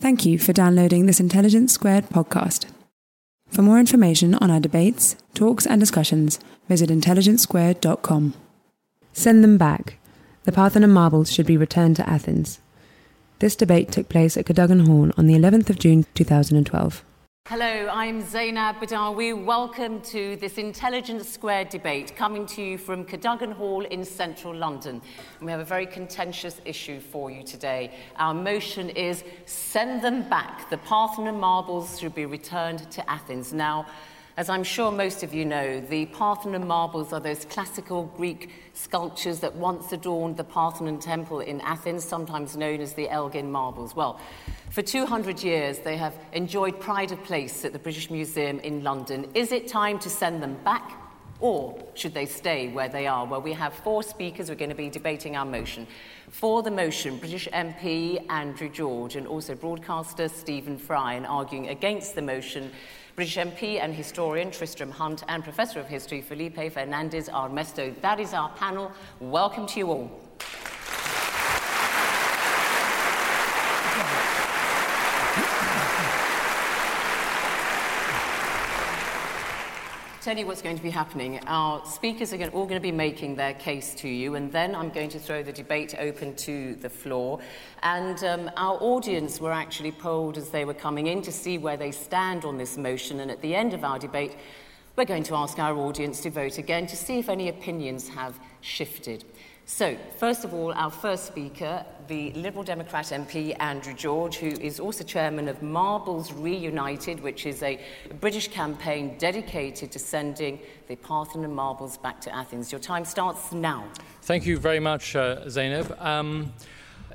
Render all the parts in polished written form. Thank you for downloading this Intelligence Squared podcast. For more information on our debates, talks and discussions, visit intelligencesquared.com. Send them back. The Parthenon marbles should be returned to Athens. This debate took place at Cadogan Hall on the 11th of June 2012. Hello, I'm Zeinab Badawi. Welcome to this Intelligence Squared debate coming to you from Cadogan Hall in central London. And we have a very contentious issue for you today. Our motion is send them back. The Parthenon marbles should be returned to Athens. Now, as I'm sure most of you know, the Parthenon marbles are those classical Greek sculptures that once adorned the Parthenon temple in Athens, sometimes known as the Elgin Marbles. Well, for 200 years, they have enjoyed pride of place at the British Museum in London. Is it time to send them back, or should they stay where they are? Well, we have four speakers. We're going to be debating our motion. For the motion, British MP Andrew George and also broadcaster Stephen Fry, and arguing against the motion, British MP and historian Tristram Hunt and Professor of History Felipe Fernández-Armesto. That is our panel. Welcome to you all. Tell you what's going to be happening. Our speakers are all going to be making their case to you, and then I'm going to throw the debate open to the floor. And our audience were actually polled as they were coming in to see where they stand on this motion, and at the end of our debate, we're going to ask our audience to vote again to see if any opinions have shifted. So, first of all, our first speaker, the Liberal Democrat MP, Andrew George, who is also chairman of Marbles Reunited, which is a British campaign dedicated to sending the Parthenon marbles back to Athens. Your time starts now. Thank you very much, Zeinab.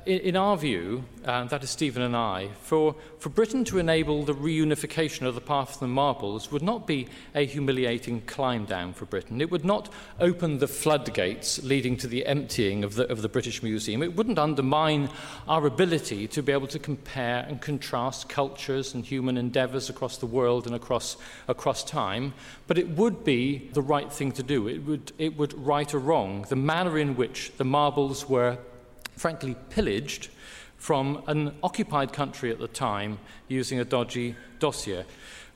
In our view, that is Stephen and I, for Britain to enable the reunification of the Parthenon marbles would not be a humiliating climb down for Britain. It would not open the floodgates leading to the emptying of the British Museum. It wouldn't undermine our ability to be able to compare and contrast cultures and human endeavours across the world and across time. But it would be the right thing to do. It would right a wrong, the manner in which the marbles were frankly pillaged from an occupied country at the time using a dodgy dossier.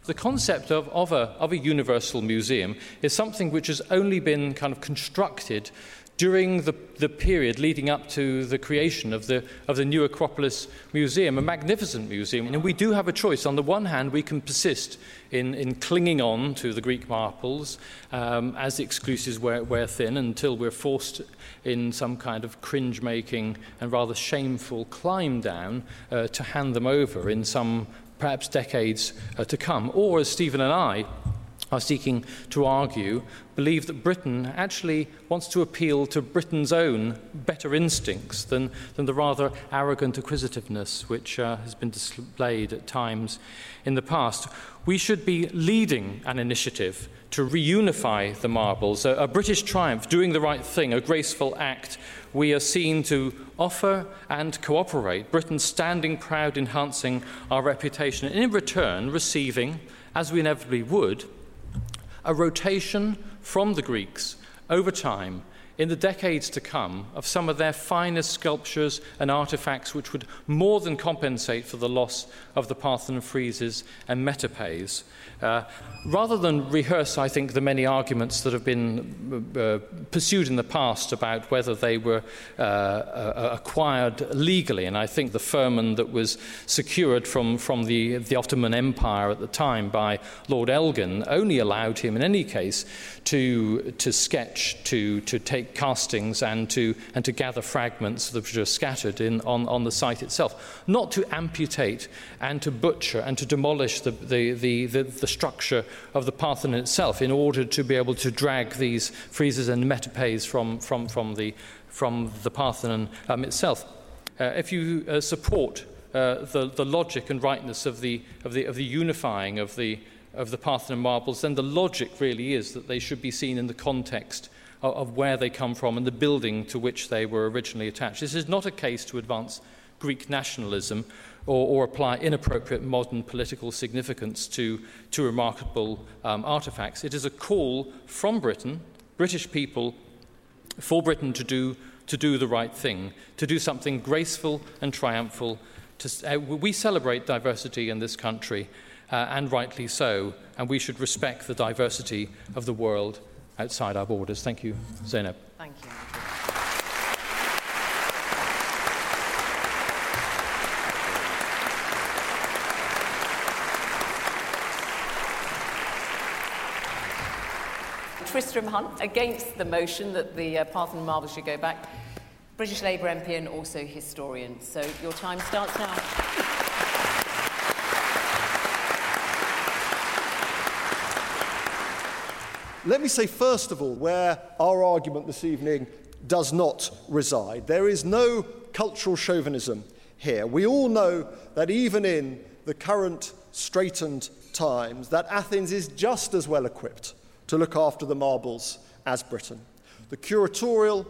The concept of a universal museum is something which has only been kind of constructed during the period leading up to the creation of the new Acropolis Museum, a magnificent museum. And we do have a choice. On the one hand, we can persist in clinging on to the Greek marbles as the excuses wear thin until we're forced in some kind of cringe-making and rather shameful climb down to hand them over in some perhaps decades to come. Or, as Stephen and I are seeking to argue, believe that Britain actually wants to appeal to Britain's own better instincts than the rather arrogant acquisitiveness which has been displayed at times in the past. We should be leading an initiative to reunify the marbles, a British triumph, doing the right thing, a graceful act. We are seen to offer and cooperate, Britain standing proud, enhancing our reputation, and in return receiving, as we inevitably would, a rotation from the Greeks over time in the decades to come of some of their finest sculptures and artefacts, which would more than compensate for the loss of the Parthenon friezes and metopes. Rather than rehearse, I think, the many arguments that have been pursued in the past about whether they were acquired legally, and I think the firman that was secured from the Ottoman Empire at the time by Lord Elgin only allowed him, in any case, to sketch, to take castings and to gather fragments that were scattered on the site itself, not to amputate and to butcher and to demolish the structure of the Parthenon itself in order to be able to drag these friezes and metopes from the Parthenon itself. If you support the logic and rightness of the unifying of the Parthenon marbles, then the logic really is that they should be seen in the context of where they come from and the building to which they were originally attached. This is not a case to advance Greek nationalism or apply inappropriate modern political significance to remarkable artefacts. It is a call from Britain, British people, for Britain to do the right thing, to do something graceful and triumphal. We celebrate diversity in this country, and rightly so, and we should respect the diversity of the world outside our borders. Thank you, Zeinab. Thank you. Tristram Hunt, against the motion that the Parthenon marbles should go back, British Labour MP and also historian. So your time starts now. Let me say, first of all, where our argument this evening does not reside. There is no cultural chauvinism here. We all know that even in the current straitened times, that Athens is just as well equipped to look after the marbles as Britain. The curatorial,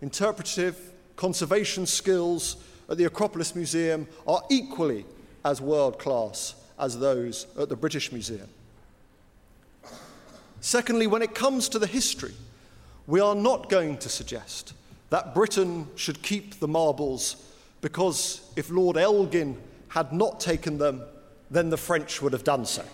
interpretive, conservation skills at the Acropolis Museum are equally as world-class as those at the British Museum. Secondly, when it comes to the history, we are not going to suggest that Britain should keep the marbles because if Lord Elgin had not taken them, then the French would have done so.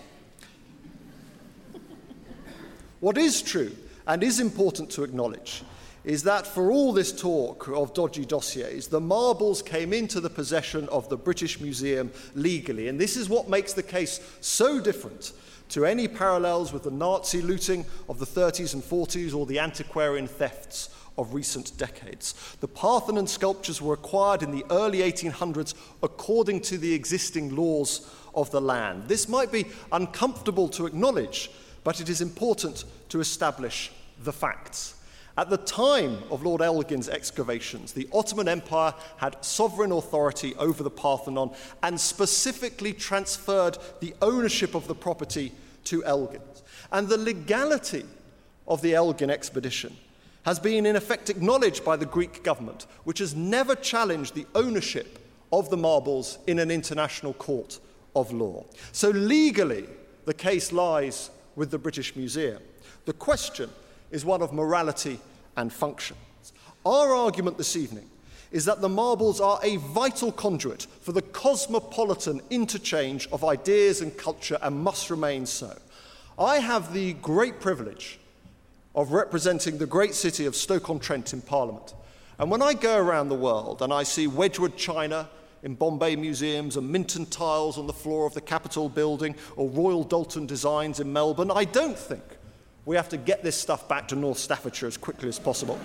What is true and is important to acknowledge is that for all this talk of dodgy dossiers, the marbles came into the possession of the British Museum legally, and this is what makes the case so different to any parallels with the Nazi looting of the 30s and 40s or the antiquarian thefts of recent decades. The Parthenon sculptures were acquired in the early 1800s according to the existing laws of the land. This might be uncomfortable to acknowledge, but it is important to establish the facts. At the time of Lord Elgin's excavations, the Ottoman Empire had sovereign authority over the Parthenon and specifically transferred the ownership of the property to Elgin. And the legality of the Elgin expedition has been in effect acknowledged by the Greek government, which has never challenged the ownership of the marbles in an international court of law. So legally, the case lies with the British Museum. The question is one of morality and function. Our argument this evening is that the marbles are a vital conduit for the cosmopolitan interchange of ideas and culture and must remain so. I have the great privilege of representing the great city of Stoke-on-Trent in Parliament. And when I go around the world and I see Wedgwood china in Bombay museums and Minton tiles on the floor of the Capitol building or Royal Doulton designs in Melbourne, I don't think we have to get this stuff back to North Staffordshire as quickly as possible.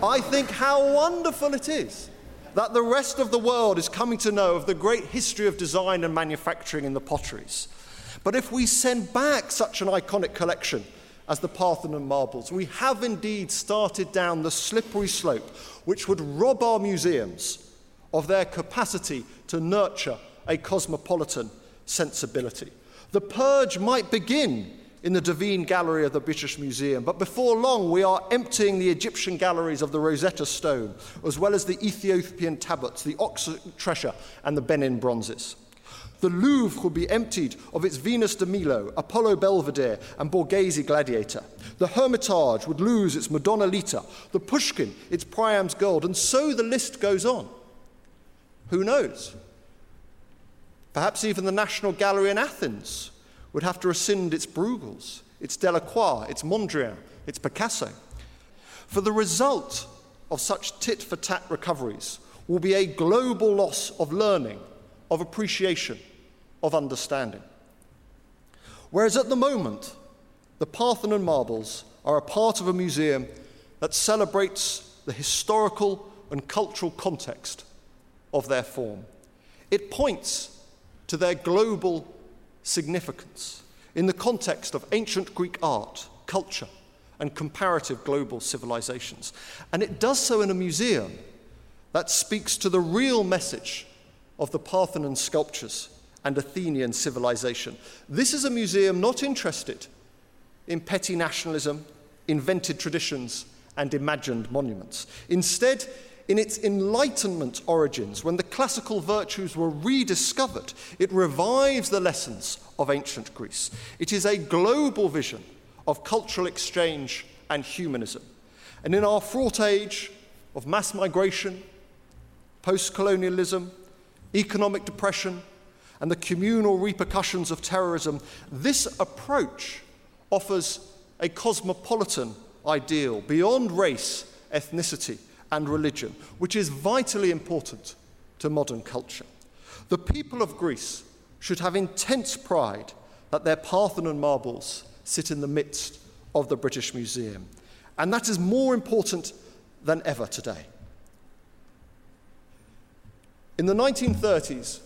I think how wonderful it is that the rest of the world is coming to know of the great history of design and manufacturing in the potteries. But if we send back such an iconic collection as the Parthenon marbles, we have indeed started down the slippery slope which would rob our museums of their capacity to nurture a cosmopolitan sensibility. The purge might begin in the Devine Gallery of the British Museum, but before long we are emptying the Egyptian galleries of the Rosetta Stone, as well as the Ethiopian tablets, the Oxford treasure, and the Benin bronzes. The Louvre will be emptied of its Venus de Milo, Apollo Belvedere, and Borghese Gladiator. The Hermitage would lose its Madonna Lita, the Pushkin its Priam's Gold, and so the list goes on. Who knows? Perhaps even the National Gallery in Athens would have to rescind its Bruegels, its Delacroix, its Mondrian, its Picasso. For the result of such tit-for-tat recoveries will be a global loss of learning, of appreciation, of understanding. Whereas at the moment, the Parthenon marbles are a part of a museum that celebrates the historical and cultural context of their form. It points to their global significance in the context of ancient Greek art, culture, and comparative global civilizations. And it does so in a museum that speaks to the real message of the Parthenon sculptures and Athenian civilization. This is a museum not interested in petty nationalism, invented traditions, and imagined monuments. Instead, in its Enlightenment origins, when the classical virtues were rediscovered, it revives the lessons of ancient Greece. It is a global vision of cultural exchange and humanism. And in our fraught age of mass migration, post-colonialism, economic depression, and the communal repercussions of terrorism, this approach offers a cosmopolitan ideal beyond race, ethnicity, and religion, which is vitally important to modern culture. The people of Greece should have intense pride that their Parthenon marbles sit in the midst of the British Museum. And that is more important than ever today. In the 1930s,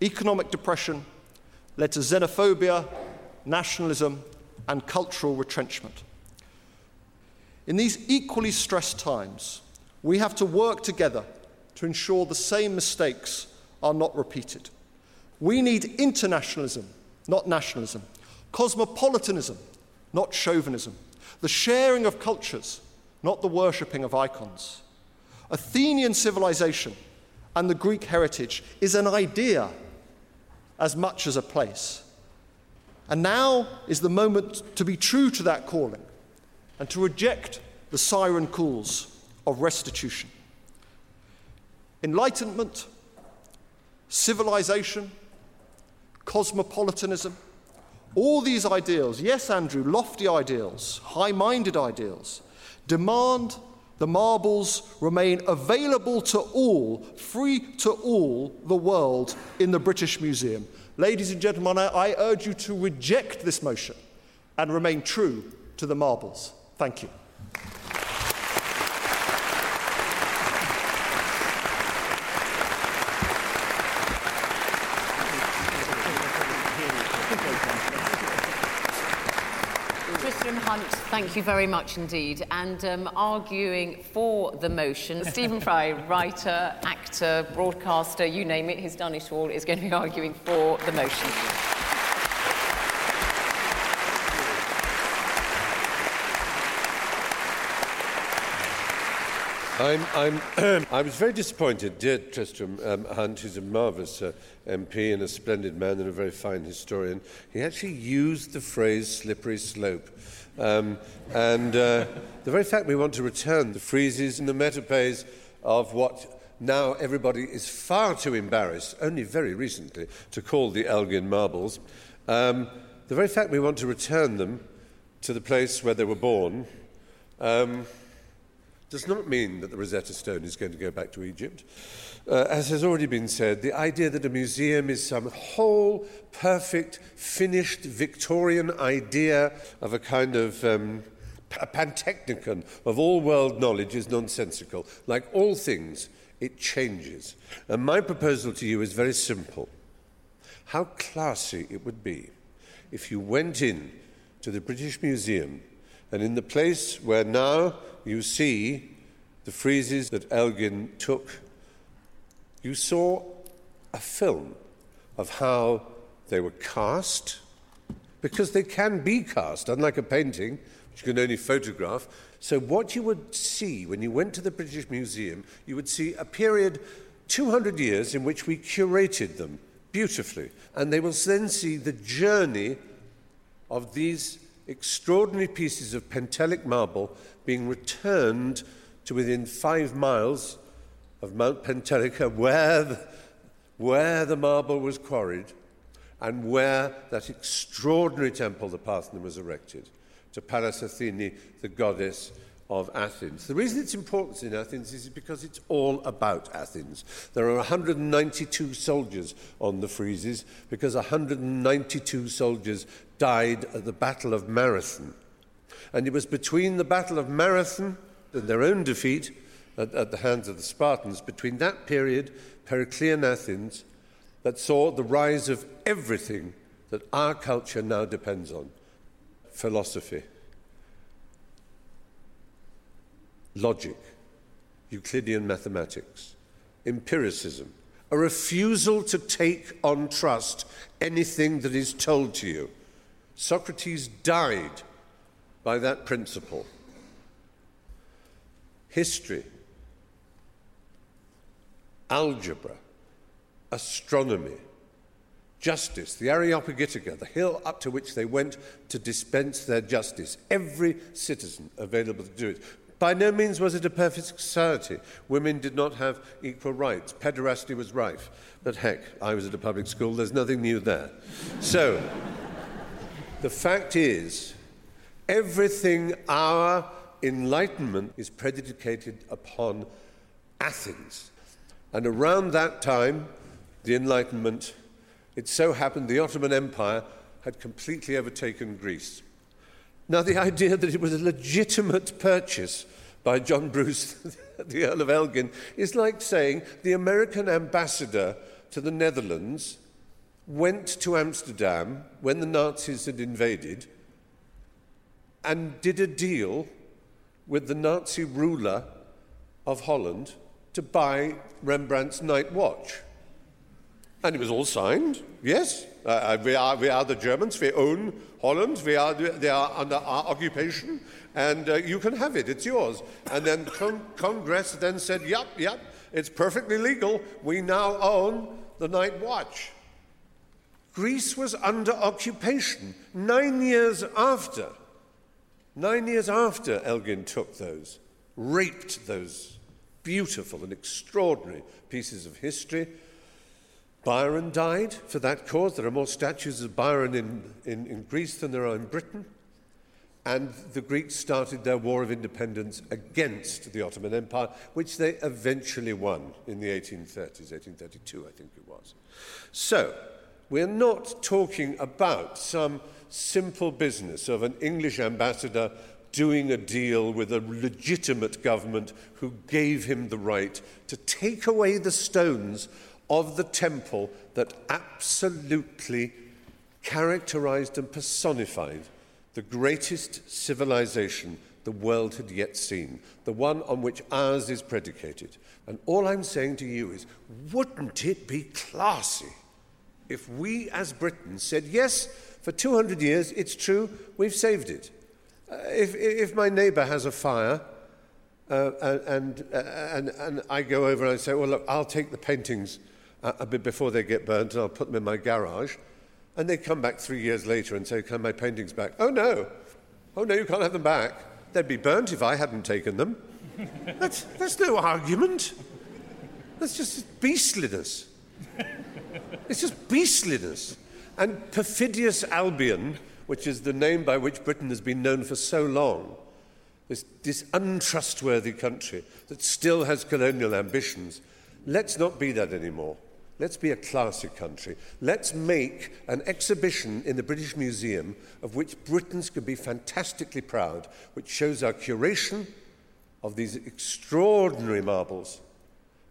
economic depression led to xenophobia, nationalism, and cultural retrenchment. In these equally stressed times, we have to work together to ensure the same mistakes are not repeated. We need internationalism, not nationalism, cosmopolitanism, not chauvinism, the sharing of cultures, not the worshipping of icons. Athenian civilization and the Greek heritage is an idea as much as a place. And now is the moment to be true to that calling and to reject the siren calls of restitution. Enlightenment, civilization, cosmopolitanism, all these ideals, yes, Andrew, lofty ideals, high-minded ideals, demand the marbles remain available to all, free to all the world in the British Museum. Ladies and gentlemen, I urge you to reject this motion and remain true to the marbles. Thank you. Thank you very much indeed. And arguing for the motion, Stephen Fry, writer, actor, broadcaster, you name it, he's done it all, is going to be arguing for the motion. I was very disappointed, dear Tristram Hunt, who's a marvellous MP and a splendid man and a very fine historian. He actually used the phrase slippery slope. And the very fact we want to return the friezes and the metopees of what now everybody is far too embarrassed, only very recently, to call the Elgin Marbles, the very fact we want to return them to the place where they were born does not mean that the Rosetta Stone is going to go back to Egypt. As has already been said, the idea that a museum is some whole, perfect, finished Victorian idea of a kind of a pantechnicon of all-world knowledge is nonsensical. Like all things, it changes. And my proposal to you is very simple. How classy it would be if you went in to the British Museum and in the place where now you see the friezes that Elgin took, you saw a film of how they were cast, because they can be cast, unlike a painting, which you can only photograph. So what you would see when you went to the British Museum, you would see a period, 200 years, in which we curated them beautifully. And they will then see the journey of these extraordinary pieces of Pentelic marble being returned to within 5 miles of Mount Pentelica, where the marble was quarried and where that extraordinary temple, the Parthenon, was erected, to Pallas Athene, the goddess of Athens. The reason it's important in Athens is because it's all about Athens. There are 192 soldiers on the friezes because 192 soldiers died at the Battle of Marathon. And it was between the Battle of Marathon and their own defeat at the hands of the Spartans, between that period, Periclean Athens, that saw the rise of everything that our culture now depends on. Philosophy, logic, Euclidean mathematics, empiricism, a refusal to take on trust anything that is told to you. Socrates died by that principle. History, algebra, astronomy, justice, the Areopagitica, the hill up to which they went to dispense their justice. Every citizen available to do it. By no means was it a perfect society. Women did not have equal rights. Pederasty was rife. But heck, I was at a public school. There's nothing new there. So, the fact is, everything our Enlightenment is predicated upon Athens. And around that time, the Enlightenment, it so happened the Ottoman Empire had completely overtaken Greece. Now, the idea that it was a legitimate purchase by John Bruce, the Earl of Elgin, is like saying the American ambassador to the Netherlands went to Amsterdam when the Nazis had invaded and did a deal with the Nazi ruler of Holland to buy Rembrandt's night watch. And it was all signed, yes. We are the Germans, we own Holland, they are under our occupation, and you can have it, it's yours. And then Congress then said, yep, it's perfectly legal, we now own the night watch. Greece was under occupation 9 years after Elgin took those, raped those beautiful and extraordinary pieces of history. Byron died for that cause. There are more statues of Byron in Greece than there are in Britain. And the Greeks started their war of independence against the Ottoman Empire, which they eventually won in the 1830s, 1832, I think it was. So, we're not talking about some simple business of an English ambassador doing a deal with a legitimate government who gave him the right to take away the stones of the temple that absolutely characterized and personified the greatest civilization the world had yet seen, the one on which ours is predicated. And all I'm saying to you is, wouldn't it be classy if we as Britain said, yes, for 200 years, it's true, we've saved it. If my neighbor has a fire, and I go over and I say, well, look, I'll take the paintings a bit before they get burnt, and I'll put them in my garage. And they come back 3 years later and say, can my paintings back? Oh no, you can't have them back. They'd be burnt if I hadn't taken them. That's no argument. That's just beastliness. It's just beastliness. And perfidious Albion, which is the name by which Britain has been known for so long, this untrustworthy country that still has colonial ambitions, let's not be that anymore. Let's be a classy country. Let's make an exhibition in the British Museum of which Britons can be fantastically proud, which shows our curation of these extraordinary marbles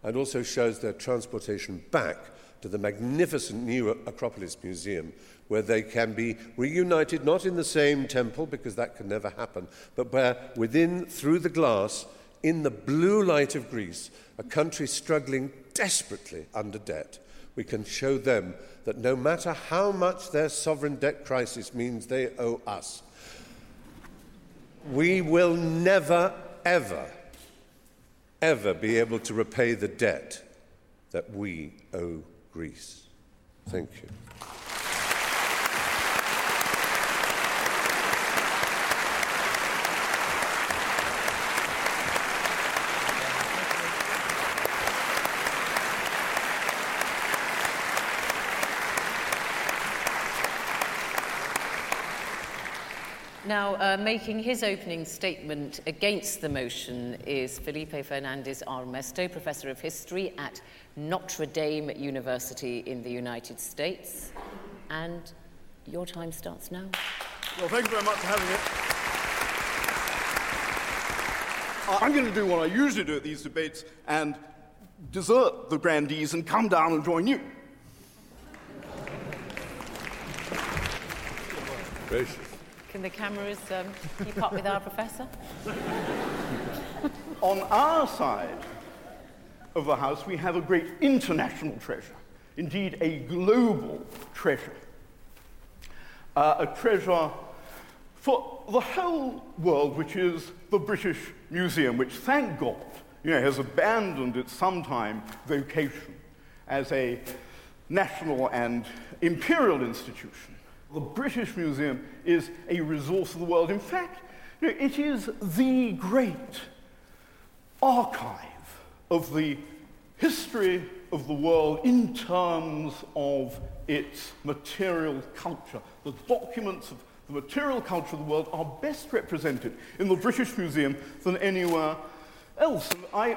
and also shows their transportation back to the magnificent new Acropolis Museum, where they can be reunited, not in the same temple, because that can never happen, but where within, through the glass, in the blue light of Greece, a country struggling desperately under debt, we can show them that no matter how much their sovereign debt crisis means they owe us, we will never, ever, ever be able to repay the debt that we owe Greece. Thank you. Now, making his opening statement against the motion is Felipe Fernández-Armesto, Professor of History at Notre Dame University in the United States. And your time starts now. Well, thank you very much for having me. I'm going to do what I usually do at these debates and desert the grandees and come down and join you. Gracious. Can the cameras keep up with our professor? On our side of the house, we have a great international treasure, indeed a global treasure, a treasure for the whole world, which is the British Museum, which, thank God, has abandoned its sometime vocation as a national and imperial institution. The British Museum is a resource of the world. In fact, it is the great archive of the history of the world in terms of its material culture. The documents of the material culture of the world are best represented in the British Museum than anywhere else. And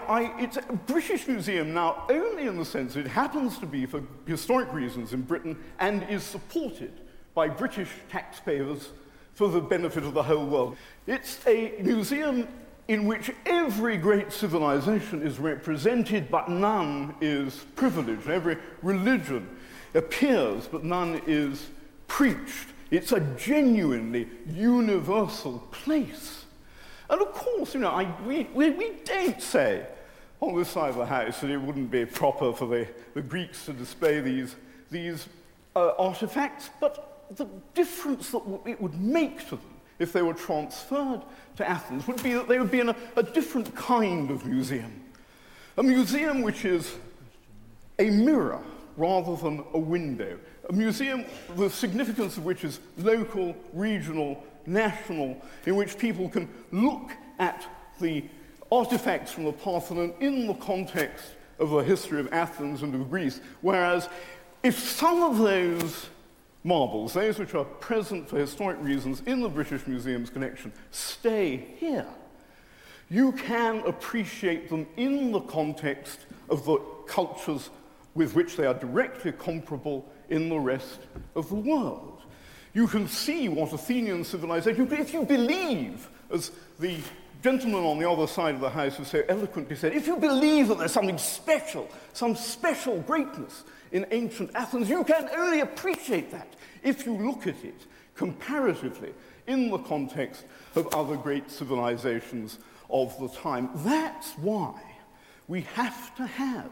it's a British Museum now only in the sense it happens to be, for historic reasons, in Britain and is supported by British taxpayers for the benefit of the whole world. It's a museum in which every great civilization is represented, but none is privileged. Every religion appears, but none is preached. It's a genuinely universal place. And of course, we don't say on this side of the house that it wouldn't be proper for the Greeks to display these artifacts, but the difference that it would make to them if they were transferred to Athens would be that they would be in a different kind of museum. A museum which is a mirror rather than a window. A museum, the significance of which is local, regional, national, in which people can look at the artifacts from the Parthenon in the context of the history of Athens and of Greece, whereas if some of those marbles, those which are present for historic reasons in the British Museum's collection, stay here, you can appreciate them in the context of the cultures with which they are directly comparable in the rest of the world. You can see what Athenian civilization, if you believe, as the gentleman on the other side of the house who so eloquently said, if you believe that there's something special, some special greatness in ancient Athens, you can only appreciate that if you look at it comparatively in the context of other great civilizations of the time. That's why we have to have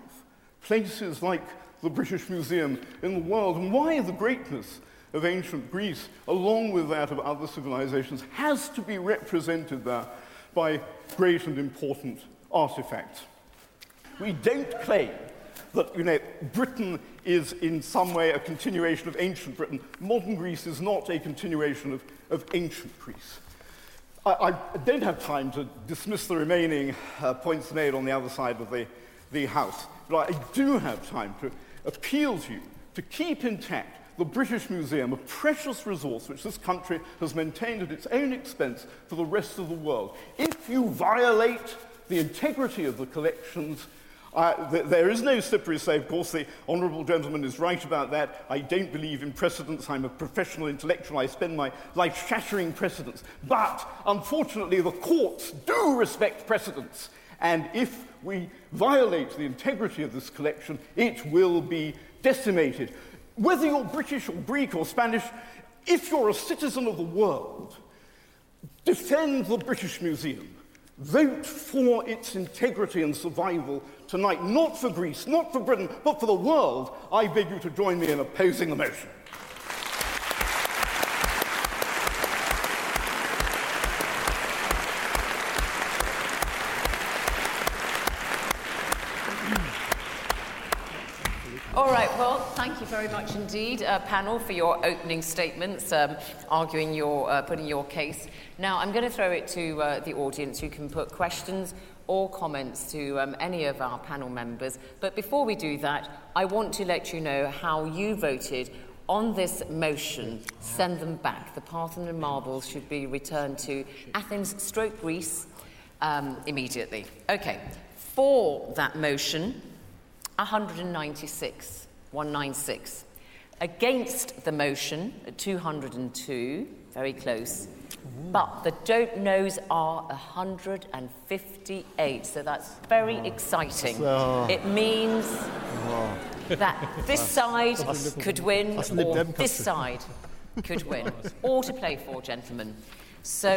places like the British Museum in the world, and why the greatness of ancient Greece, along with that of other civilizations, has to be represented there by great and important artifacts. We don't claim that Britain is in some way a continuation of ancient Britain. Modern Greece is not a continuation of ancient Greece. I don't have time to dismiss the remaining points made on the other side of the house, but I do have time to appeal to you to keep intact the British Museum, a precious resource which this country has maintained at its own expense for the rest of the world. If you violate the integrity of the collections, there is no slippery slope. Of course, the honourable gentleman is right about that. I don't believe in precedents. I'm a professional intellectual. I spend my life shattering precedents. But, unfortunately, the courts do respect precedents. And if we violate the integrity of this collection, it will be decimated. Whether you're British or Greek or Spanish, if you're a citizen of the world, defend the British Museum. Vote for its integrity and survival tonight, not for Greece, not for Britain, but for the world. I beg you to join me in opposing the motion. All right, well, thank you very much indeed, panel, for your opening statements, arguing your, putting your case. Now, I'm going to throw it to the audience, who can put questions or comments to any of our panel members. But before we do that, I want to let you know how you voted on this motion. Send them back. The Parthenon marbles should be returned to Athens / Greece immediately. Okay. For that motion, 196, 196. Against the motion, 202, very close. But the don't knows are 158, so that's very exciting. So, it means that this side could win, or this side could win, or to play for, gentlemen. So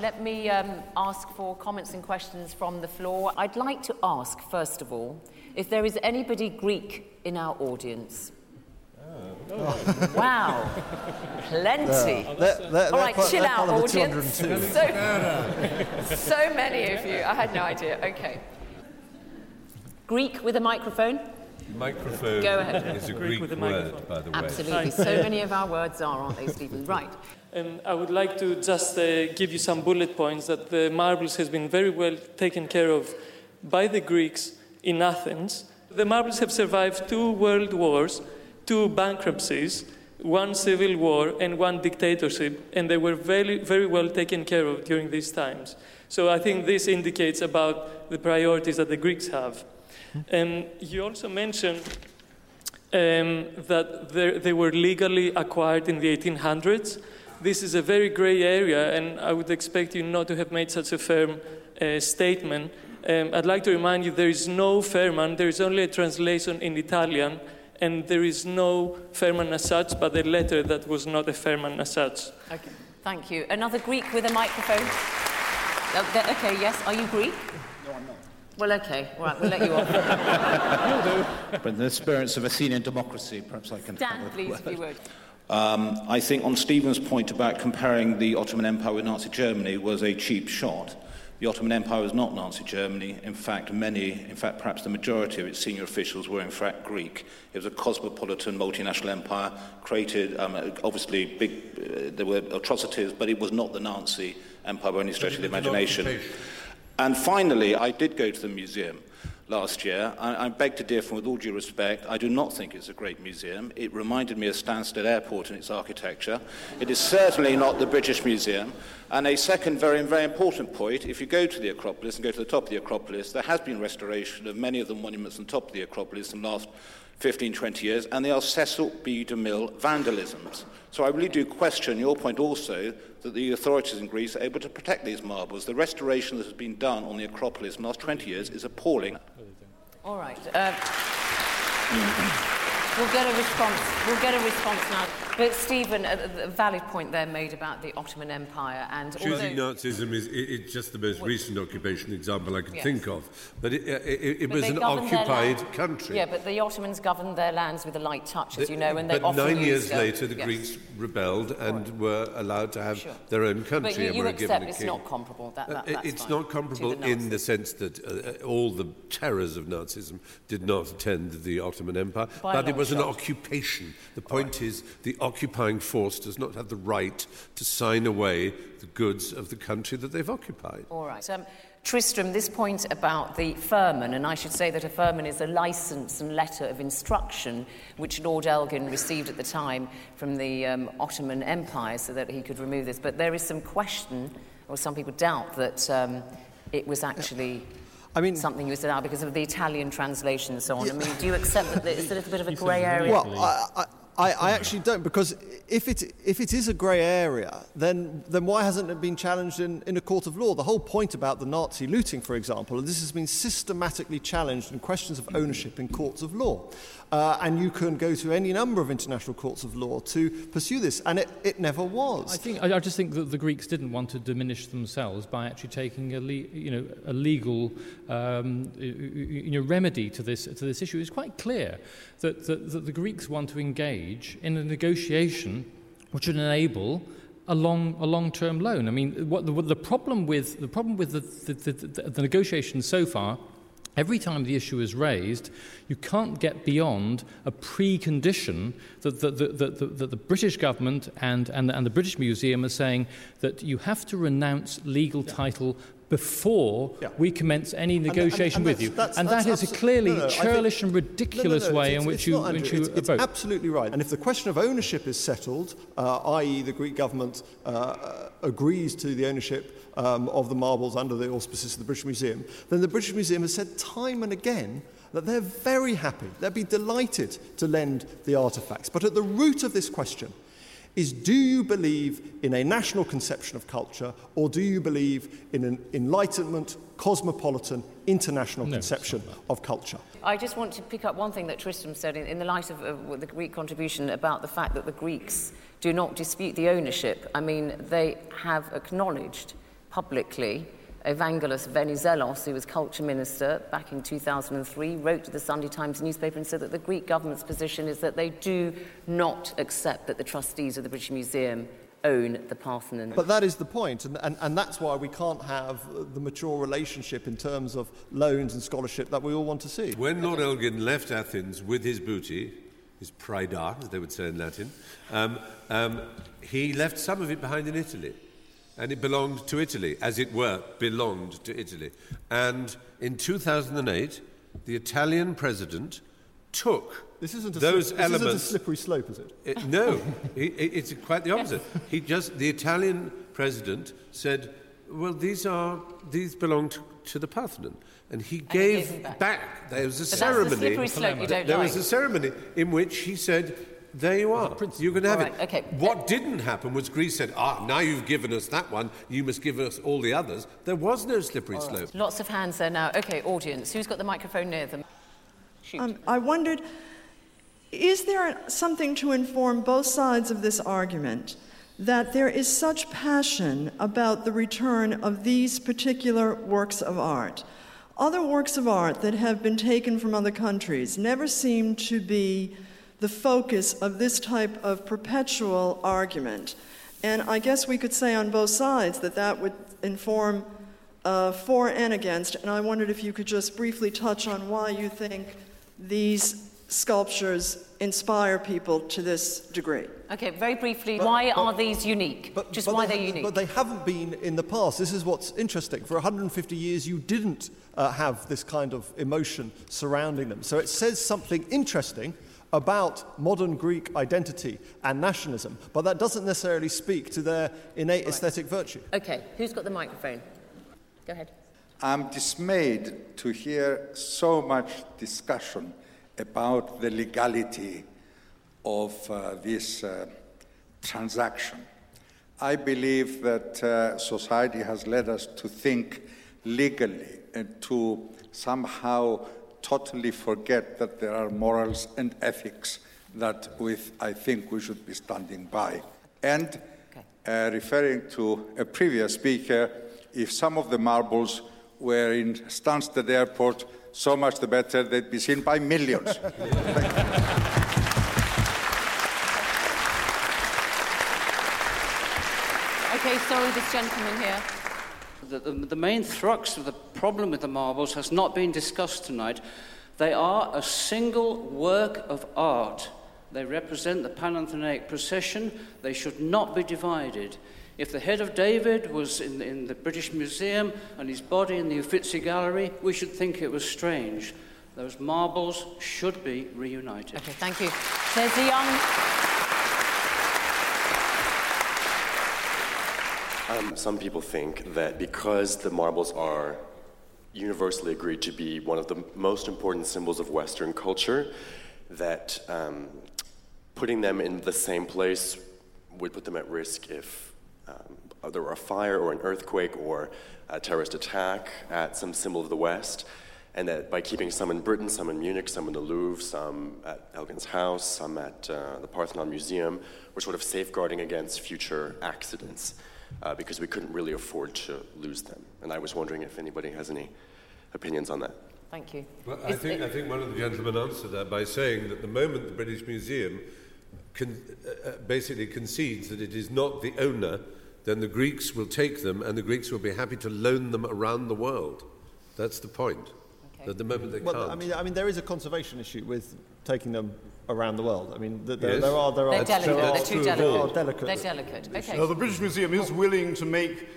let me ask for comments and questions from the floor. I'd like to ask, first of all, if there is anybody Greek in our audience. Oh. Wow, plenty. Yeah. All right, chill out, audience. So many of you. I had no idea. Okay. Greek with a microphone? Microphone. Go ahead. Is a Greek with a word, by the way. Absolutely. So many of our words are, aren't they, Stephen? Right. And I would like to just give you some bullet points that the marbles has been very well taken care of by the Greeks in Athens. The marbles have survived 2 world wars. 2 bankruptcies, 1 civil war, and 1 dictatorship, and they were very, very well taken care of during these times. So I think this indicates about the priorities that the Greeks have. And you also mentioned that they were legally acquired in the 1800s. This is a very grey area, and I would expect you not to have made such a firm statement. I'd like to remind you there is no firman, there is only a translation in Italian, and there is no firman as such, but a letter that was not a firman as such. Okay, thank you. Another Greek with a microphone. Okay, yes, are you Greek? No, I'm not. Well, okay, all right, we'll let you off. But in the spirit of Athenian democracy, perhaps I can... Dan, please, if you would. I think on Stephen's point about comparing the Ottoman Empire with Nazi Germany was a cheap shot. The Ottoman Empire was not Nazi Germany. In fact, perhaps the majority of its senior officials were in fact Greek. It was a cosmopolitan, multinational empire created, obviously there were atrocities, but it was not the Nazi Empire by any stretch of the imagination. And finally, I did go to the museum last year. I beg to differ. With all due respect, I do not think it's a great museum. It reminded me of Stansted Airport in its architecture. It is certainly not the British Museum. And a second very, very important point, if you go to the Acropolis and go to the top of the Acropolis, there has been restoration of many of the monuments on top of the Acropolis in the last 15, 20 years, and they are Cecil B. DeMille vandalisms. So I really do question your point also that the authorities in Greece are able to protect these marbles. The restoration that has been done on the Acropolis in the last 20 years is appalling. All right. We'll get a response. We'll get a response now. But Stephen, a valid point there made about the Ottoman Empire and choosing Nazism is just the most recent occupation example I can think of. But it was an occupied country. Yeah, but the Ottomans governed their lands with a light touch, as you know, and they often. But 9 years later, the Greeks rebelled and were allowed to have their own country. But you accept it's not comparable. It's not comparable in the sense that all the terrors of Nazism did not attend the Ottoman Empire, but it was an occupation. The point is the occupying force does not have the right to sign away the goods of the country that they've occupied. All right. Tristram, this point about the firman, and I should say that a firman is a licence and letter of instruction which Lord Elgin received at the time from the Ottoman Empire so that he could remove this. But there is some question, or some people doubt, that it was actually... I mean, something you said out because of the Italian translation and so on. I mean, do you accept that it's a little bit of a grey area? Well, I actually don't, because if it is a grey area, then why hasn't it been challenged in a court of law? The whole point about the Nazi looting, for example, and this has been systematically challenged in questions of ownership in courts of law. And you can go to any number of international courts of law to pursue this, and it never was. I just think that the Greeks didn't want to diminish themselves by actually taking a legal remedy to this issue. It's quite clear that the Greeks want to engage in a negotiation which would enable a long-term loan. I mean, what the problem with the negotiations so far Every time the issue is raised, you can't get beyond a precondition that the British government and the British Museum are saying that you have to renounce legal title before we commence any negotiation with you. That is a clearly churlish and ridiculous way in which you approach. Absolutely right. And if the question of ownership is settled, i.e. the Greek government agrees to the ownership of the marbles under the auspices of the British Museum, then the British Museum has said time and again that they're very happy, they'd be delighted to lend the artefacts. But at the root of this question is, do you believe in a national conception of culture, or do you believe in an Enlightenment, cosmopolitan, international conception of culture? I just want to pick up one thing that Tristram said in the light of the Greek contribution about the fact that the Greeks do not dispute the ownership. I mean, they have acknowledged publicly. Evangelos Venizelos, who was culture minister back in 2003, wrote to the Sunday Times newspaper and said that the Greek government's position is that they do not accept that the trustees of the British Museum own the Parthenon. But that is the point, and that's why we can't have the mature relationship in terms of loans and scholarship that we all want to see. When Lord Elgin left Athens with his booty, his praeda, as they would say in Latin, he left some of it behind in Italy. And it belonged to Italy, as it were, belonged to Italy. And in 2008, the Italian president took those elements. This isn't a slippery slope, is it? It's quite the opposite. Yes. The Italian president said, well, these belong to the Parthenon. And he gave back. There was a ceremony. That's the slippery slope you don't like. There was a ceremony in which he said, there you are. You can have it. Okay. What didn't happen was Greece said, now you've given us that one, you must give us all the others. There was no slippery slope. Right. Lots of hands there now. OK, audience, who's got the microphone near them? Shoot. I wondered, is there something to inform both sides of this argument that there is such passion about the return of these particular works of art? Other works of art that have been taken from other countries never seem to be the focus of this type of perpetual argument. And I guess we could say on both sides that would inform for and against, and I wondered if you could just briefly touch on why you think these sculptures inspire people to this degree. Okay, very briefly, why are these unique? They're unique. But they haven't been in the past. This is what's interesting. For 150 years, you didn't have this kind of emotion surrounding them. So it says something interesting about modern Greek identity and nationalism, but that doesn't necessarily speak to their innate aesthetic virtue. OK, who's got the microphone? Go ahead. I'm dismayed to hear so much discussion about the legality of this transaction. I believe that society has led us to think legally and to somehow totally forget that there are morals and ethics I think we should be standing by. And referring to a previous speaker, if some of the marbles were in Stansted Airport, so much the better, they'd be seen by millions. Thank you. Okay, sorry, this gentleman here. The main thrust of the problem with the marbles has not been discussed tonight. They are a single work of art. They represent the Panathenaic procession. They should not be divided. If the head of David was in the British Museum and his body in the Uffizi Gallery, we should think it was strange. Those marbles should be reunited. Okay, thank you. There's a young... Some people think that because the marbles are universally agreed to be one of the most important symbols of Western culture, that putting them in the same place would put them at risk if there were a fire or an earthquake or a terrorist attack at some symbol of the West, and that by keeping some in Britain, some in Munich, some in the Louvre, some at Elgin's house, some at the Parthenon Museum, we're sort of safeguarding against future accidents. Because we couldn't really afford to lose them. And I was wondering if anybody has any opinions on that. Thank you. Well, I think one of the gentlemen answered that by saying that the moment the British Museum basically concedes that it is not the owner, then the Greeks will take them and the Greeks will be happy to loan them around the world. That's the point. At the moment, they can't. I mean, there is a conservation issue with taking them around the world. I mean, there are They're too delicate. Okay. The British Museum is willing to make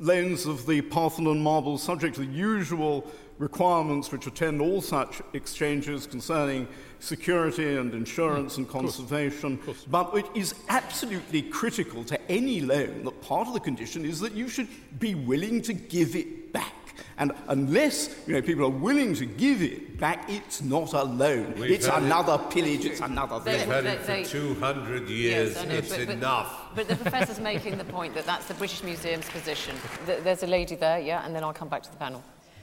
lens of the Parthenon marble subject to the usual requirements which attend all such exchanges concerning security and insurance and conservation. Of course. But it is absolutely critical to any loan that part of the condition is that you should be willing to give it back. And unless people are willing to give it back, it's not a loan. It's another pillage. It's another thing. We've had it for 200 years. Yes, it's enough. But the professor's making the point that that's the British Museum's position. There's a lady there, and then I'll come back to the panel.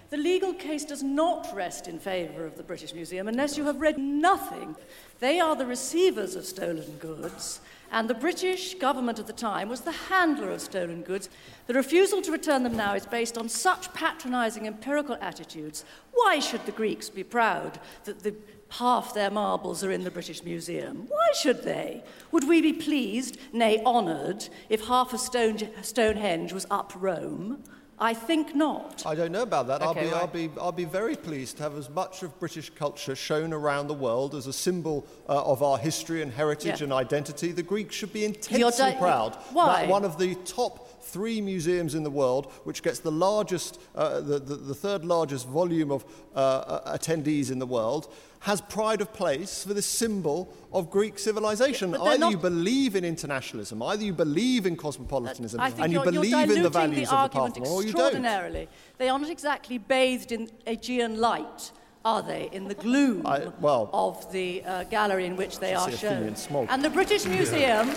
The legal case does not rest in favour of the British Museum unless you have read nothing. They are the receivers of stolen goods, and the British government at the time was the handler of stolen goods. The refusal to return them now is based on such patronising empirical attitudes. Why should the Greeks be proud that half their marbles are in the British Museum? Why should they? Would we be pleased, nay honoured, if half a Stonehenge was up Rome? I think not. I don't know about that. Okay, I'll be very pleased to have as much of British culture shown around the world as a symbol of our history and heritage and identity. The Greeks should be intensely proud. Why? One of the top 3 museums in the world, which gets the largest, the third largest volume of attendees in the world, has pride of place for this symbol of Greek civilization. Either you believe in internationalism, either you believe in cosmopolitanism, and you believe in the values of the Parthenon, or you don't. They are not exactly bathed in Aegean light, are they, in the gloom of the gallery in which they are shown. And the British Museum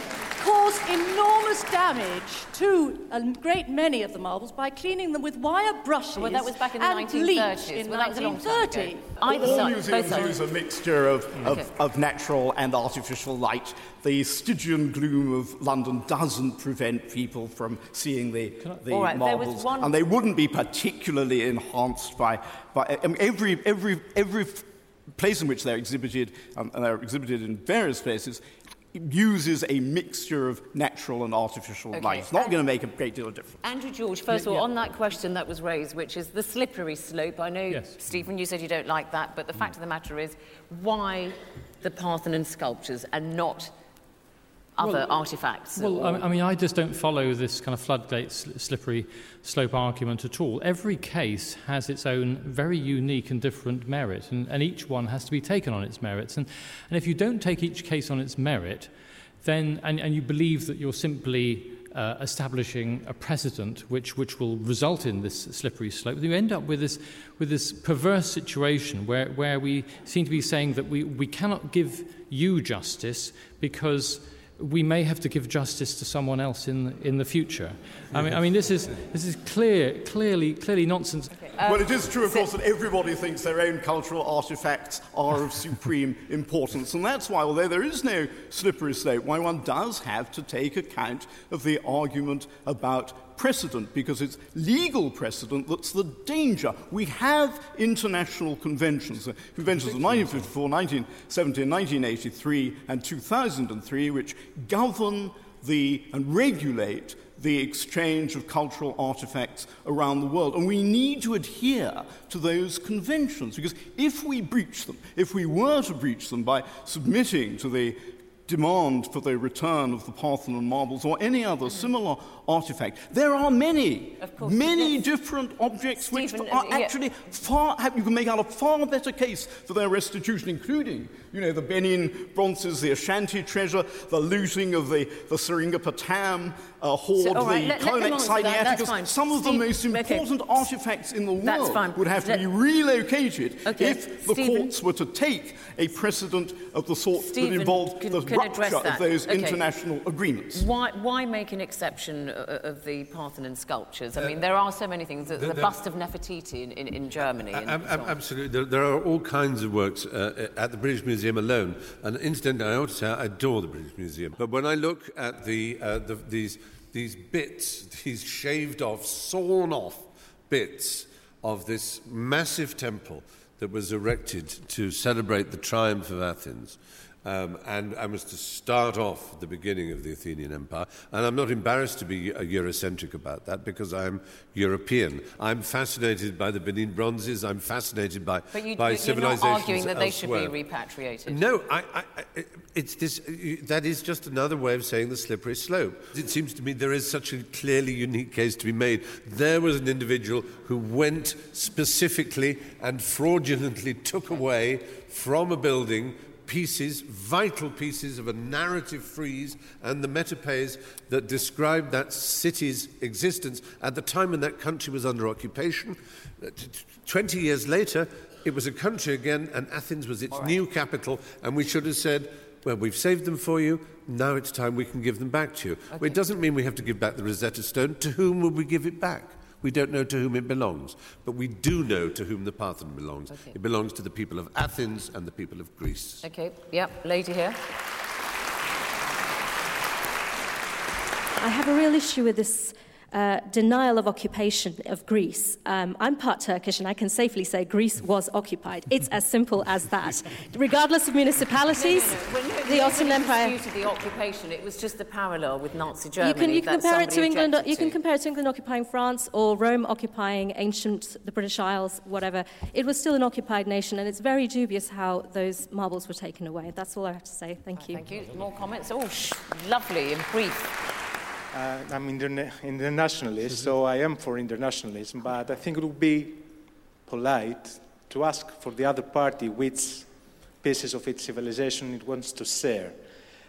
caused enormous damage to a great many of the marbles by cleaning them with wire brushes that was back in the 1930s. In 1930. All museums use a mixture of natural and artificial light. The Stygian gloom of London doesn't prevent people from seeing the marbles, and they wouldn't be particularly enhanced by every place in which they're exhibited, and they're exhibited in various places, uses a mixture of natural and artificial light. It's not going to make a great deal of difference. Andrew George, first of all, on that question that was raised, which is the slippery slope, I know, Stephen, you said you don't like that, but the fact of the matter is, why the Parthenon sculptures and not other artefacts? I just don't follow this kind of floodgate slippery slope argument at all. Every case has its own very unique and different merit, and each one has to be taken on its merits. And if you don't take each case on its merit, then and you believe that you're simply establishing a precedent which will result in this slippery slope, you end up with this perverse situation where we seem to be saying that we cannot give you justice because we may have to give justice to someone else in the future. I mean, this is clearly nonsense. Okay. It is true, of course, that everybody thinks their own cultural artefacts are of supreme importance, and that's why, although there is no slippery slope, why one does have to take account of the argument about precedent, because it's legal precedent that's the danger. We have international conventions of 1954, 1970, 1983 and 2003, which govern and regulate the exchange of cultural artefacts around the world. And we need to adhere to those conventions, because if we were to breach them by submitting to the demand for the return of the Parthenon marbles or any other similar artefact. There are many different objects which are actually you can make out a far better case for their restitution, including, the Benin bronzes, the Ashanti treasure, the looting of the Seringapatam hoard, the Codex Sinaiticus. Some of the most important artefacts in the world would have to be relocated if the courts were to take a precedent of the sort that involved the rupture of those international agreements. Why make an exception of the Parthenon sculptures? I mean, there are so many things. The bust of Nefertiti in Germany. Absolutely. There are all kinds of works at the British Museum alone. And incidentally, I ought to say I adore the British Museum. But when I look at these bits, these shaved-off, sawn-off bits of this massive temple that was erected to celebrate the triumph of Athens, and was to start off at the beginning of the Athenian Empire. And I'm not embarrassed to be Eurocentric about that, because I'm European. I'm fascinated by the Benin bronzes. I'm fascinated by civilizations elsewhere. You're not arguing that they should be repatriated. No, that is just another way of saying the slippery slope. It seems to me there is such a clearly unique case to be made. There was an individual who went specifically and fraudulently took away from a building pieces, vital pieces of a narrative frieze and the metopes that described that city's existence at the time when that country was under occupation. 20 years later, it was a country again, and Athens was its new capital, and we should have said, well, we've saved them for you, now it's time we can give them back to you. Okay. Well, it doesn't mean we have to give back the Rosetta Stone. To whom would we give it back? We don't know to whom it belongs, but we do know to whom the Parthenon belongs. Okay. It belongs to the people of Athens and the people of Greece. Okay, yep, lady here. I have a real issue with this denial of occupation of Greece. I'm part Turkish, and I can safely say Greece was occupied. It's as simple as that. Regardless of municipalities, the Ottoman Empire. Due to the occupation, it was just the parallel with Nazi Germany. You can compare it to England occupying France or Rome occupying the British Isles, whatever. It was still an occupied nation, and it's very dubious how those marbles were taken away. That's all I have to say. Thank you. Thank you. More comments? Oh, lovely and brief. I'm internationalist, so I am for internationalism, but I think it would be polite to ask for the other party which pieces of its civilization it wants to share.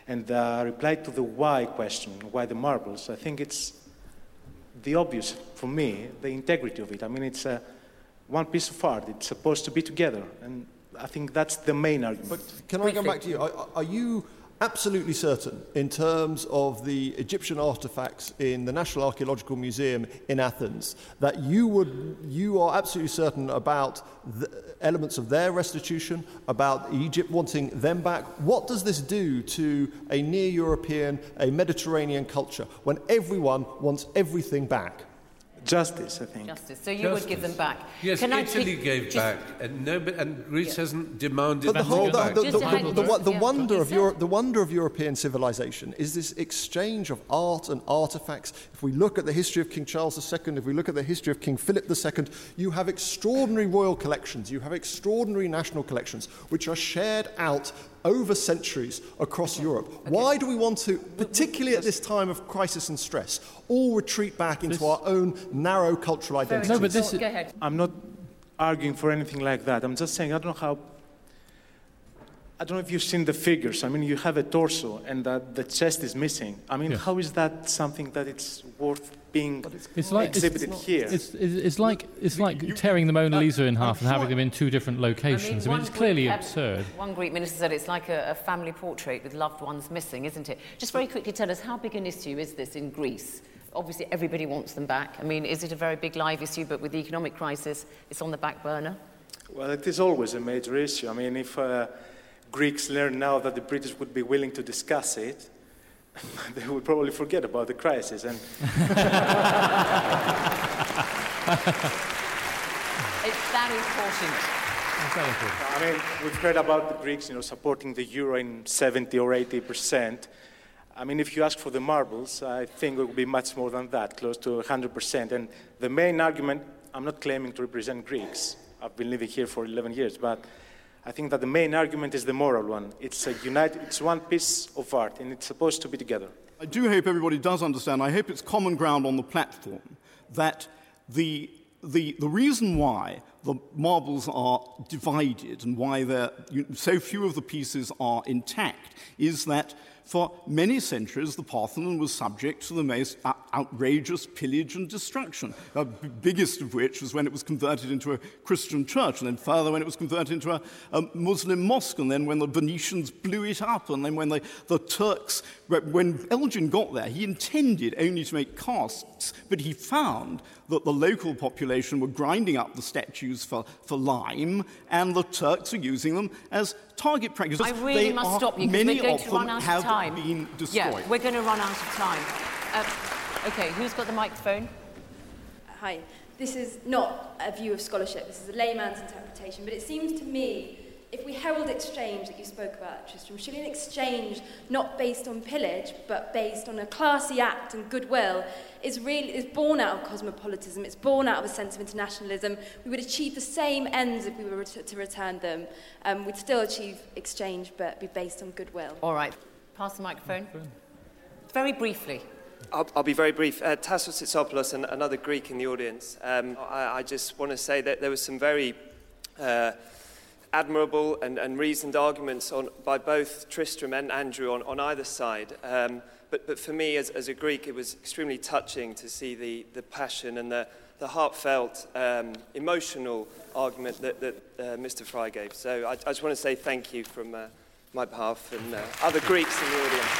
And the reply to the why question, why the marbles, I think it's the obvious for me, the integrity of it. I mean, it's one piece of art. It's supposed to be together, and I think that's the main argument. But can I come back to you? Are you absolutely certain, in terms of the Egyptian artefacts in the National Archaeological Museum in Athens, that you are absolutely certain about the elements of their restitution, about Egypt wanting them back? What does this do to a near-European, a Mediterranean culture, when everyone wants everything back? Justice, I think. Justice. So you would give them back. Yes, Italy gave back. And Greece hasn't demanded back. The wonder of European civilization is this exchange of art and artifacts. If we look at the history of King Charles II, if we look at the history of King Philip II, you have extraordinary royal collections, you have extraordinary national collections, which are shared out over centuries across Europe. Okay. Why do we want to, particularly at this time of crisis and stress, all retreat back into our own narrow cultural identities? No, but go ahead. I'm not arguing for anything like that. I'm just saying I don't know if you've seen the figures. I mean, you have a torso and the chest is missing. I mean, How is that something that it's worth being exhibited here? It's like tearing the Mona Lisa in half and having them in two different locations. I mean it's clearly absurd. One Greek minister said it's like a family portrait with loved ones missing, isn't it? Just very quickly tell us, how big an issue is this in Greece? Obviously, everybody wants them back. I mean, is it a very big live issue, but with the economic crisis, it's on the back burner? Well, it is always a major issue. I mean, if Greeks learn now that the British would be willing to discuss it, they would probably forget about the crisis. And It's that important. I mean, we've heard about the Greeks, supporting the euro in 70 or 80%. I mean, if you ask for the marbles, I think it would be much more than that, close to 100%. And the main argument, I'm not claiming to represent Greeks. I've been living here for 11 years, but I think that the main argument is the moral one. It's one piece of art, and it's supposed to be together. I do hope everybody does understand. I hope it's common ground on the platform that the reason why the marbles are divided and why so few of the pieces are intact is that for many centuries, the Parthenon was subject to the most outrageous pillage and destruction, the biggest of which was when it was converted into a Christian church, and then further when it was converted into a Muslim mosque, and then when the Venetians blew it up, and then when the Turks... When Elgin got there, he intended only to make casts, but he found that the local population were grinding up the statues for lime, and the Turks are using them as target practice. I really must stop you, because we're going to run out of time. Many of them have been destroyed. Yeah, we're going to run out of time. OK, who's got the microphone? Hi. This is not a view of scholarship. This is a layman's interpretation. But it seems to me if we herald exchange that you spoke about, Tristram, should an exchange not based on pillage but based on a classy act and goodwill is born out of cosmopolitanism, it's born out of a sense of internationalism, we would achieve the same ends if we were to return them. We'd still achieve exchange but be based on goodwill. All right. Pass the microphone. Very briefly. I'll be very brief. Tasos Tsitsopoulos and another Greek in the audience. I just want to say that there was some very admirable and reasoned arguments by both Tristram and Andrew on either side. But for me, as a Greek, it was extremely touching to see the passion and the heartfelt, emotional argument that Mr. Fry gave. So I just want to say thank you from my behalf and other Greeks in the audience.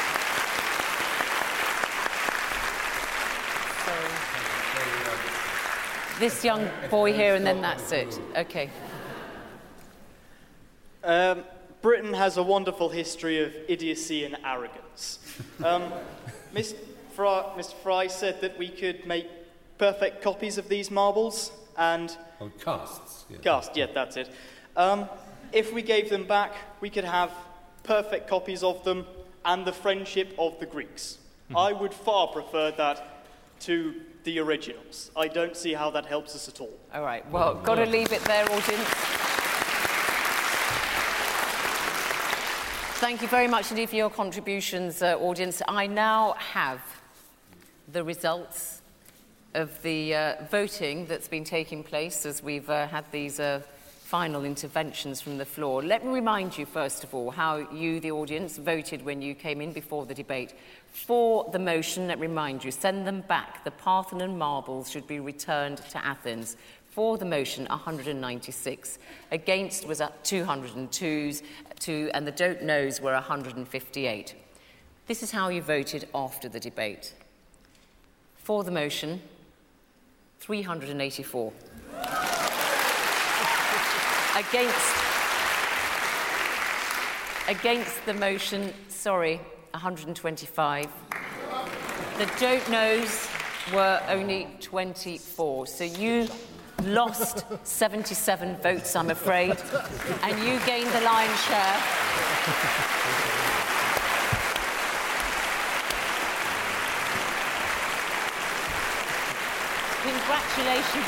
This young boy here, and then that's it. Okay. Britain has a wonderful history of idiocy and arrogance. Mr. Fry said that we could make perfect copies of these marbles and... Oh, casts. Yeah. Casts, yeah, that's it. If we gave them back, we could have perfect copies of them and the friendship of the Greeks. I would far prefer that to... the originals. I don't see how that helps us at all. All right, well, got to leave it there, audience. Thank you very much indeed for your contributions, audience. I now have the results of the voting that's been taking place as we've had these final interventions from the floor. Let me remind you, first of all, how you, the audience, voted when you came in before the debate. For the motion, let me remind you, send them back. The Parthenon marbles should be returned to Athens. For the motion, 196. Against was at 202, and the don't knows were 158. This is how you voted after the debate. For the motion, 384. Against the motion, 125. The don't knows were only 24. So you lost 77 votes, I'm afraid, and you gained the lion's share. Congratulations.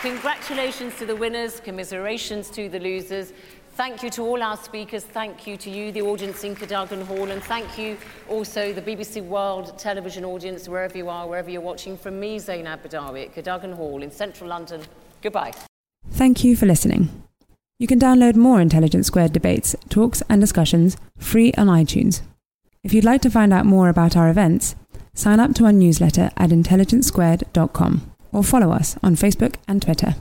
Congratulations to the winners, commiserations to the losers. Thank you to all our speakers. Thank you to you, the audience in Cadogan Hall, and thank you also the BBC World Television audience, wherever you are, wherever you're watching. From me, Zeinab Badawi at Cadogan Hall in central London. Goodbye. Thank you for listening. You can download more Intelligence Squared debates, talks and discussions free on iTunes. If you'd like to find out more about our events, sign up to our newsletter at intelligencesquared.com. Or follow us on Facebook and Twitter.